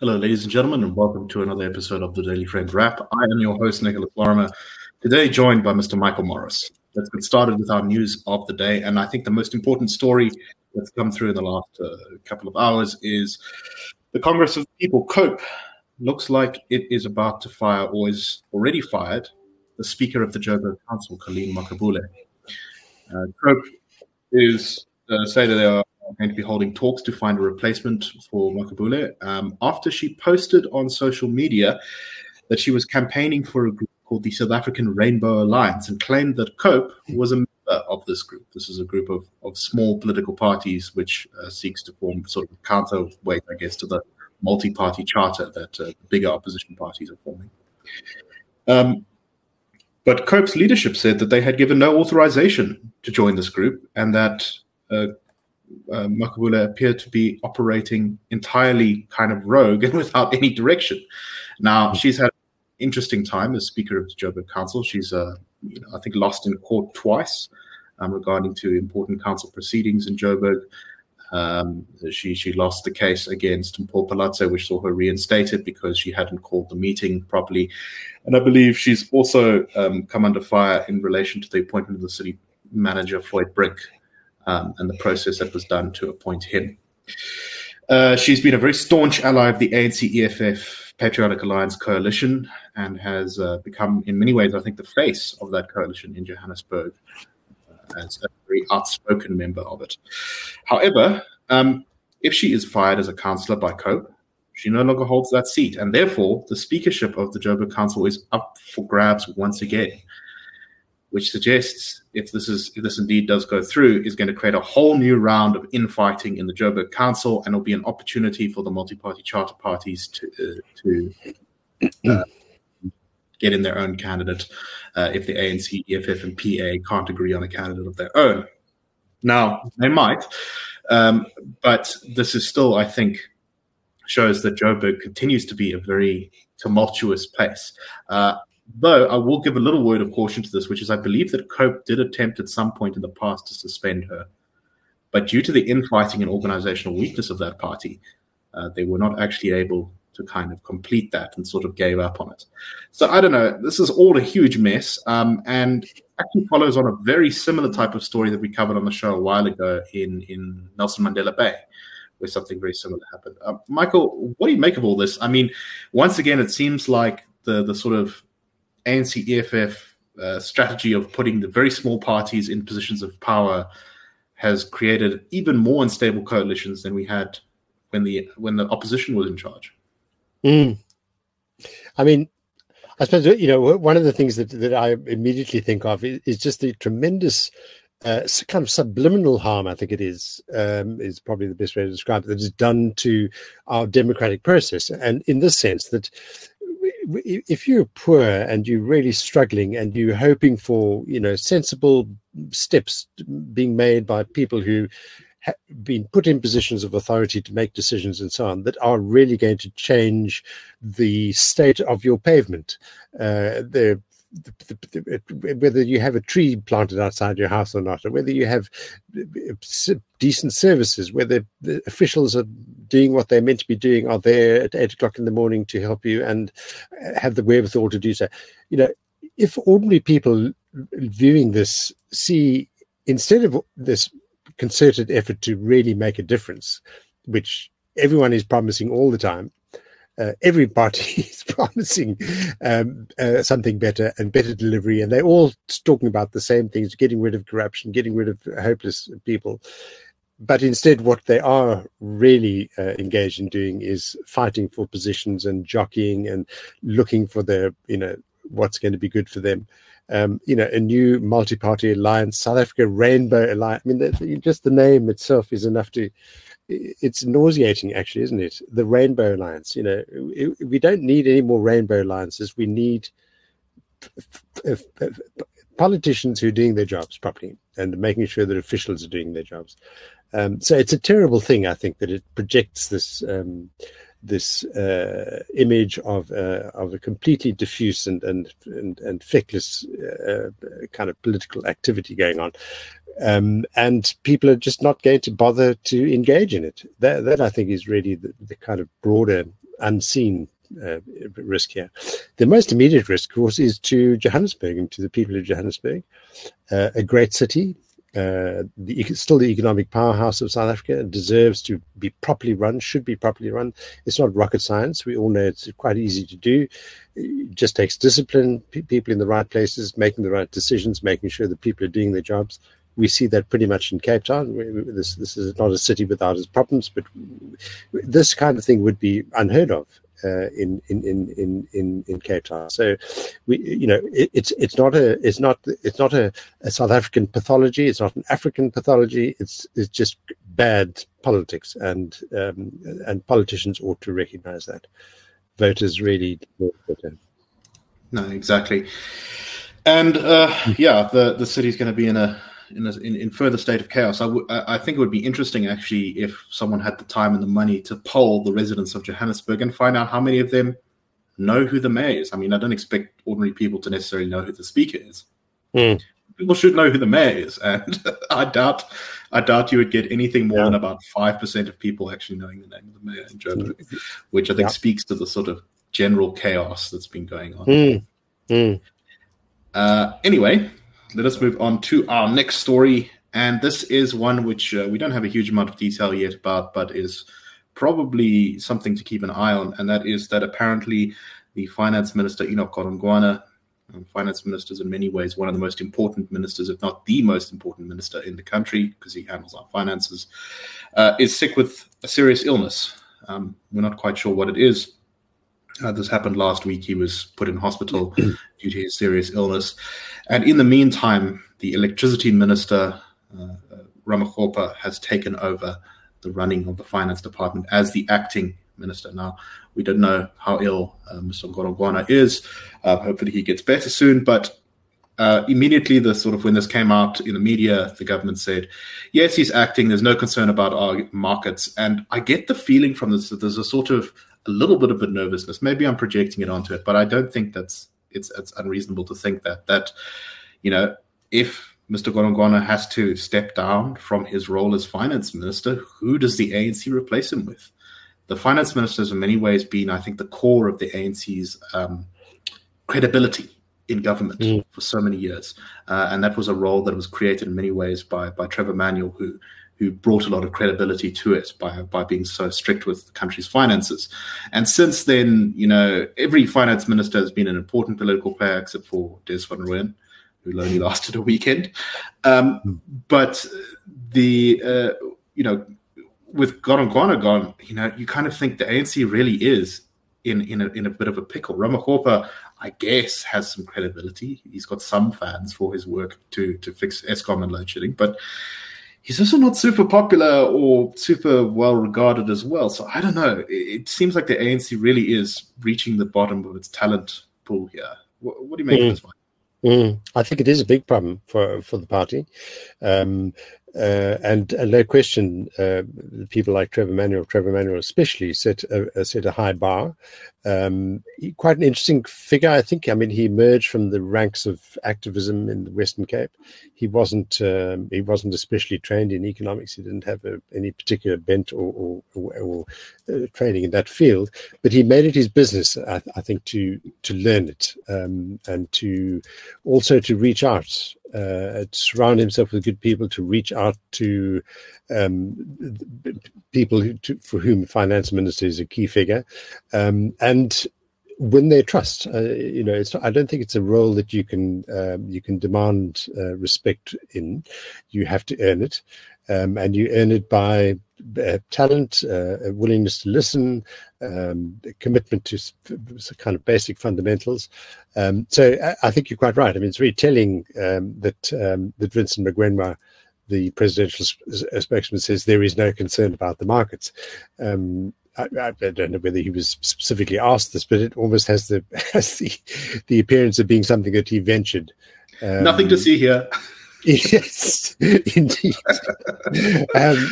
Hello, ladies and gentlemen, and welcome to another episode of the Daily Friend Wrap. I am your host, Nicholas Lorimer, today joined by Mr. Michael Morris. Let's get started with our news of the day, and I think the most important story that's come through in the last couple of hours is the Congress of the People, COPE, looks like it is about to fire, or is already fired, the Speaker of the Joburg Council, Colleen Makabule. COPE is say that they are going to be holding talks to find a replacement for Makabule after she posted on social media that she was campaigning for a group called the South African Rainbow Alliance and claimed that COPE was a member of this group. This is a group of small political parties which seeks to form sort of counterweight, I guess, to the multi-party charter that the bigger opposition parties are forming. But COPE's leadership said that they had given no authorization to join this group and that Makabule appeared to be operating entirely kind of rogue and without any direction. Now, she's had an interesting time as Speaker of the Joburg Council. She's, I think, lost in court twice regarding to important council proceedings in Joburg. She lost the case against Paul Palazzo, which saw her reinstated because she hadn't called the meeting properly. And I believe she's also come under fire in relation to the appointment of the city manager, Floyd Brink, and the process that was done to appoint him. She's been a very staunch ally of the ANC, EFF, Patriotic Alliance coalition and has become, in many ways, I think, the face of that coalition in Johannesburg as a very outspoken member of it. However, if she is fired as a councillor by COPE, she no longer holds that seat, and therefore the speakership of the Joburg Council is up for grabs once again, which suggests, if this indeed does go through, is going to create a whole new round of infighting in the Joburg Council, and it'll be an opportunity for the multi-party charter parties to get in their own candidate if the ANC, EFF, and PA can't agree on a candidate of their own. Now, they might, but this is still, I think, shows that Joburg continues to be a very tumultuous place. Though I will give a little word of caution to this, which is I believe that COPE did attempt at some point in the past to suspend her. But due to the infighting and organizational weakness of that party, they were not actually able to kind of complete that and sort of gave up on it. So I don't know. This is all a huge mess and actually follows on a very similar type of story that we covered on the show a while ago in Nelson Mandela Bay, where something very similar happened. Michael, what do you make of all this? I mean, once again, it seems like the sort of ANC EFF strategy of putting the very small parties in positions of power has created even more unstable coalitions than we had when the opposition was in charge. Mm. I mean, I suppose, one of the things that I immediately think of is just the tremendous kind of subliminal harm, I think it is probably the best way to describe it, that is done to our democratic process. And in this sense that if you're poor and you're really struggling and you're hoping for, sensible steps being made by people who have been put in positions of authority to make decisions and so on that are really going to change the state of your pavement, whether you have a tree planted outside your house or not, or whether you have decent services, whether the officials are doing what they're meant to be doing, are there at 8 o'clock in the morning to help you and have the wherewithal to do so. If ordinary people viewing this see, instead of this concerted effort to really make a difference, which everyone is promising all the time, every party is promising something better and better delivery, and they're all talking about the same things, getting rid of corruption, getting rid of hopeless people. But instead, what they are really engaged in doing is fighting for positions and jockeying and looking for their, what's going to be good for them. A new multi-party alliance, South Africa Rainbow Alliance. I mean, just the name itself is enough to... It's nauseating, actually, isn't it? The Rainbow Alliance. We don't need any more Rainbow Alliances. We need politicians who are doing their jobs properly and making sure that officials are doing their jobs. So it's a terrible thing, I think, that it projects this image of a completely diffuse and feckless kind of political activity going on. And people are just not going to bother to engage in it. That I think is really the kind of broader unseen risk here. The most immediate risk, of course, is to Johannesburg and to the people of Johannesburg, a great city, still the economic powerhouse of South Africa, deserves to be properly run, should be properly run. It's not rocket science. We all know it's quite easy to do. It just takes discipline, people in the right places, making the right decisions, making sure that people are doing their jobs. We see that pretty much in Cape Town. This is not a city without its problems, but this kind of thing would be unheard of in Cape Town. So it's not a South African pathology. It's not an African pathology. It's just bad politics, and politicians ought to recognise that. Voters really don't vote. No, exactly. And the city's going to be in further state of chaos. I think it would be interesting, actually, if someone had the time and the money to poll the residents of Johannesburg and find out how many of them know who the mayor is. I mean, I don't expect ordinary people to necessarily know who the speaker is. Mm. People should know who the mayor is, and I doubt you would get anything more than about 5% of people actually knowing the name of the mayor in Johannesburg, which I think speaks to the sort of general chaos that's been going on. Mm. Mm. Anyway, let us move on to our next story, and this is one which we don't have a huge amount of detail yet about, but is probably something to keep an eye on, and that is that apparently the Finance Minister, Enoch Godongwana, finance ministers in many ways, one of the most important ministers, if not the most important minister in the country, because he handles our finances, is sick with a serious illness. We're not quite sure what it is. This happened last week. He was put in hospital due to his serious illness. And in the meantime, the electricity minister, Ramaphosa, has taken over the running of the finance department as the acting minister. Now, we don't know how ill Mr. Godongwana is. Hopefully he gets better soon. But immediately, when this came out in the media, the government said, yes, he's acting. There's no concern about our markets. And I get the feeling from this that there's a little bit of a nervousness. Maybe I'm projecting it onto it, but I don't think it's unreasonable to think that if Mr. Godongwana has to step down from his role as finance minister, who does the ANC replace him with? The finance minister has in many ways been, I think, the core of the ANC's credibility in government for so many years. And that was a role that was created in many ways by Trevor Manuel, who brought a lot of credibility to it by being so strict with the country's finances. And since then, every finance minister has been an important political player except for Des van Rooyen, who only lasted a weekend. But with Godongwana gone, you kind of think the ANC really is in a bit of a pickle. Ramaphosa, I guess, has some credibility. He's got some fans for his work to fix Eskom and load shedding, but he's also not super popular or super well-regarded as well. So I don't know. It seems like the ANC really is reaching the bottom of its talent pool here. What do you make of this one? Mm. I think it is a big problem for the party. And no question, people like Trevor Manuel especially, set a high bar. Quite an interesting figure, I think. I mean, he emerged from the ranks of activism in the Western Cape. He wasn't especially trained in economics. He didn't have any particular bent or training in that field. But he made it his business, I think, to learn it and to also to reach out. Surround himself with good people, to reach out to people for whom the finance minister is a key figure, and win their trust. I don't think it's a role that you can demand respect in. You have to earn it, and you earn it by talent, a willingness to listen, a commitment to kind of basic fundamentals. So I think you're quite right. I mean, it's really telling that Vincent McGuinness, the presidential spokesman, says there is no concern about the markets. I don't know whether he was specifically asked this, but it almost has the appearance of being something that he ventured. Nothing to see here. Yes, indeed. And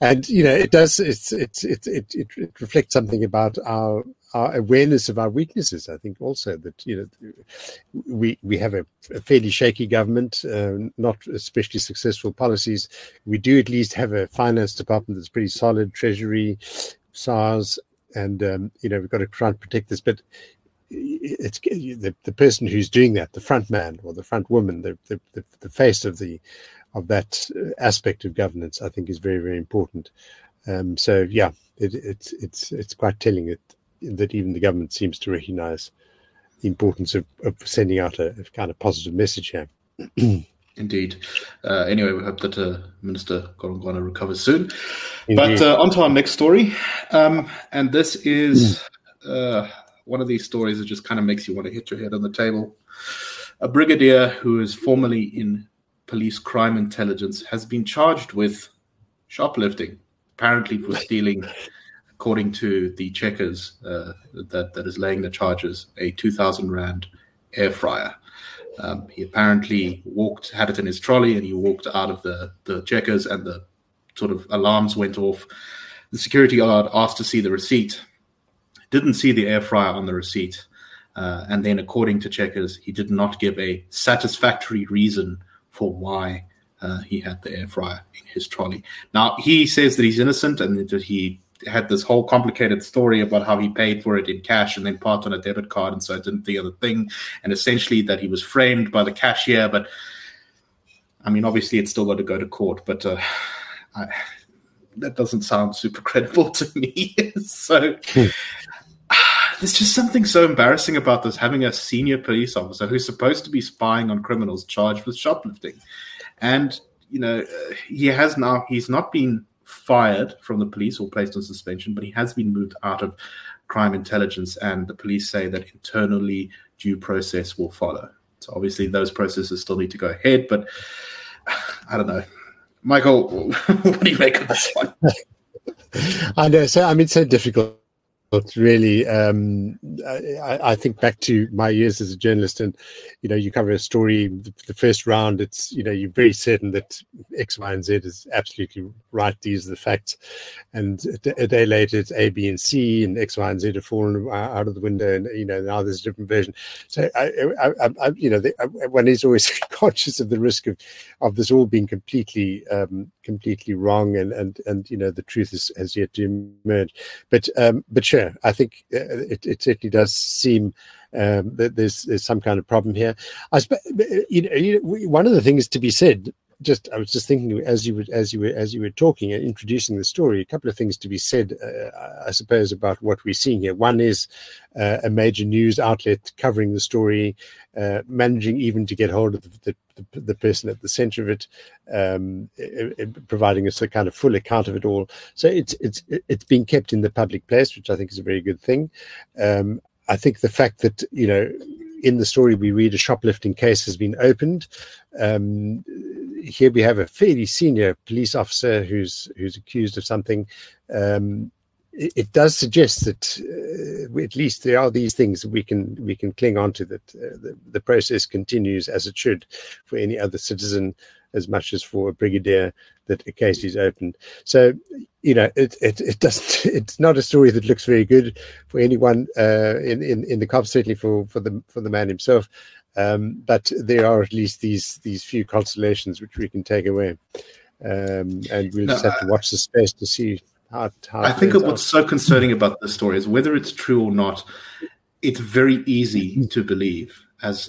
it does. It reflects something about our awareness of our weaknesses. I think also that we have a fairly shaky government, not especially successful policies. We do at least have a finance department that's pretty solid. Treasury, SARS, And, you know, we've got to try and protect this. But it's the person who's doing that, the front man or the front woman, the face of that aspect of governance, I think is very, very important. So, yeah, it's quite telling that even the government seems to recognize the importance of sending out a kind of positive message here. Indeed. Anyway, we hope that Minister Godongwana recovers soon. Indeed. But on to our next story. And this is one of these stories that just kind of makes you want to hit your head on the table. A brigadier who is formerly in police crime intelligence has been charged with shoplifting, apparently for stealing, according to the Checkers that is laying the charges, a 2,000 Rand air fryer. He apparently had it in his trolley, and he walked out of the Checkers, and the sort of alarms went off. The security guard asked to see the receipt, didn't see the air fryer on the receipt, and then, according to Checkers, he did not give a satisfactory reason for why he had the air fryer in his trolley. Now, he says that he's innocent and that he had this whole complicated story about how he paid for it in cash and then parked on a debit card, and so it didn't the other thing, and essentially that he was framed by the cashier. But I mean, obviously it's still got to go to court, but that doesn't sound super credible to me. So there's just something so embarrassing about this, having a senior police officer who's supposed to be spying on criminals charged with shoplifting. And, you know, he's not been fired from the police or placed on suspension, but he has been moved out of crime intelligence, and the police say that internally due process will follow. So obviously those processes still need to go ahead, but I don't know. Michael, what do you make of this one? I know. So, I mean, it's so difficult. But really, I think back to my years as a journalist, and, you know, you cover a story, the first round, it's, you know, you're very certain that X, Y, and Z is absolutely right. These are the facts. And a day later, it's A, B, and C, and X, Y, and Z have fallen out of the window. And, you know, now there's a different version. So, I you know, one is always conscious of the risk of this all being completely wrong. And you know, the truth has yet to emerge. But sure. I think it certainly does seem that there's some kind of problem here. I suppose, you know, one of the things to be said. I was just thinking as you were talking and introducing the story, a couple of things to be said, I suppose, about what we're seeing here. One is a major news outlet covering the story, managing even to get hold of the person at the centre of it, providing us a kind of full account of it all. So it's being kept in the public place, which I think is a very good thing. I think the fact that, you know, in the story we read a shoplifting case has been opened. Here we have a fairly senior police officer who's accused of something. It does suggest that at least there are these things we can cling on to, that the process continues as it should for any other citizen as much as for a brigadier that a case is opened. So, you know, it's not a story that looks very good for anyone in the cops, certainly for the man himself. But there are at least these few consolations which we can take away, and we'll just have to watch the space to see how. I think what's so concerning about this story is whether it's true or not. It's very easy to believe, as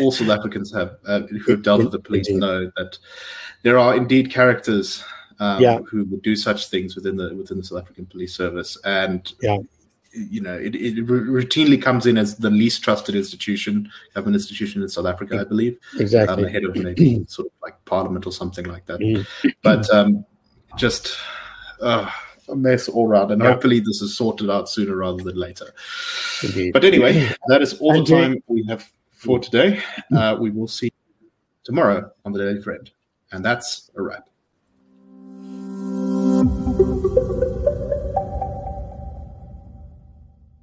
all South Africans have who've dealt with the police know, that there are indeed characters who would do such things within the South African Police Service, and. Yeah. You know, it routinely comes in as the least trusted government institution in South Africa, I believe. Exactly. Ahead of maybe sort of like Parliament or something like that. But just a mess all round. And hopefully this is sorted out sooner rather than later. Indeed. But anyway, that is all the time we have for today. We will see you tomorrow on the Daily Friend. And that's a wrap.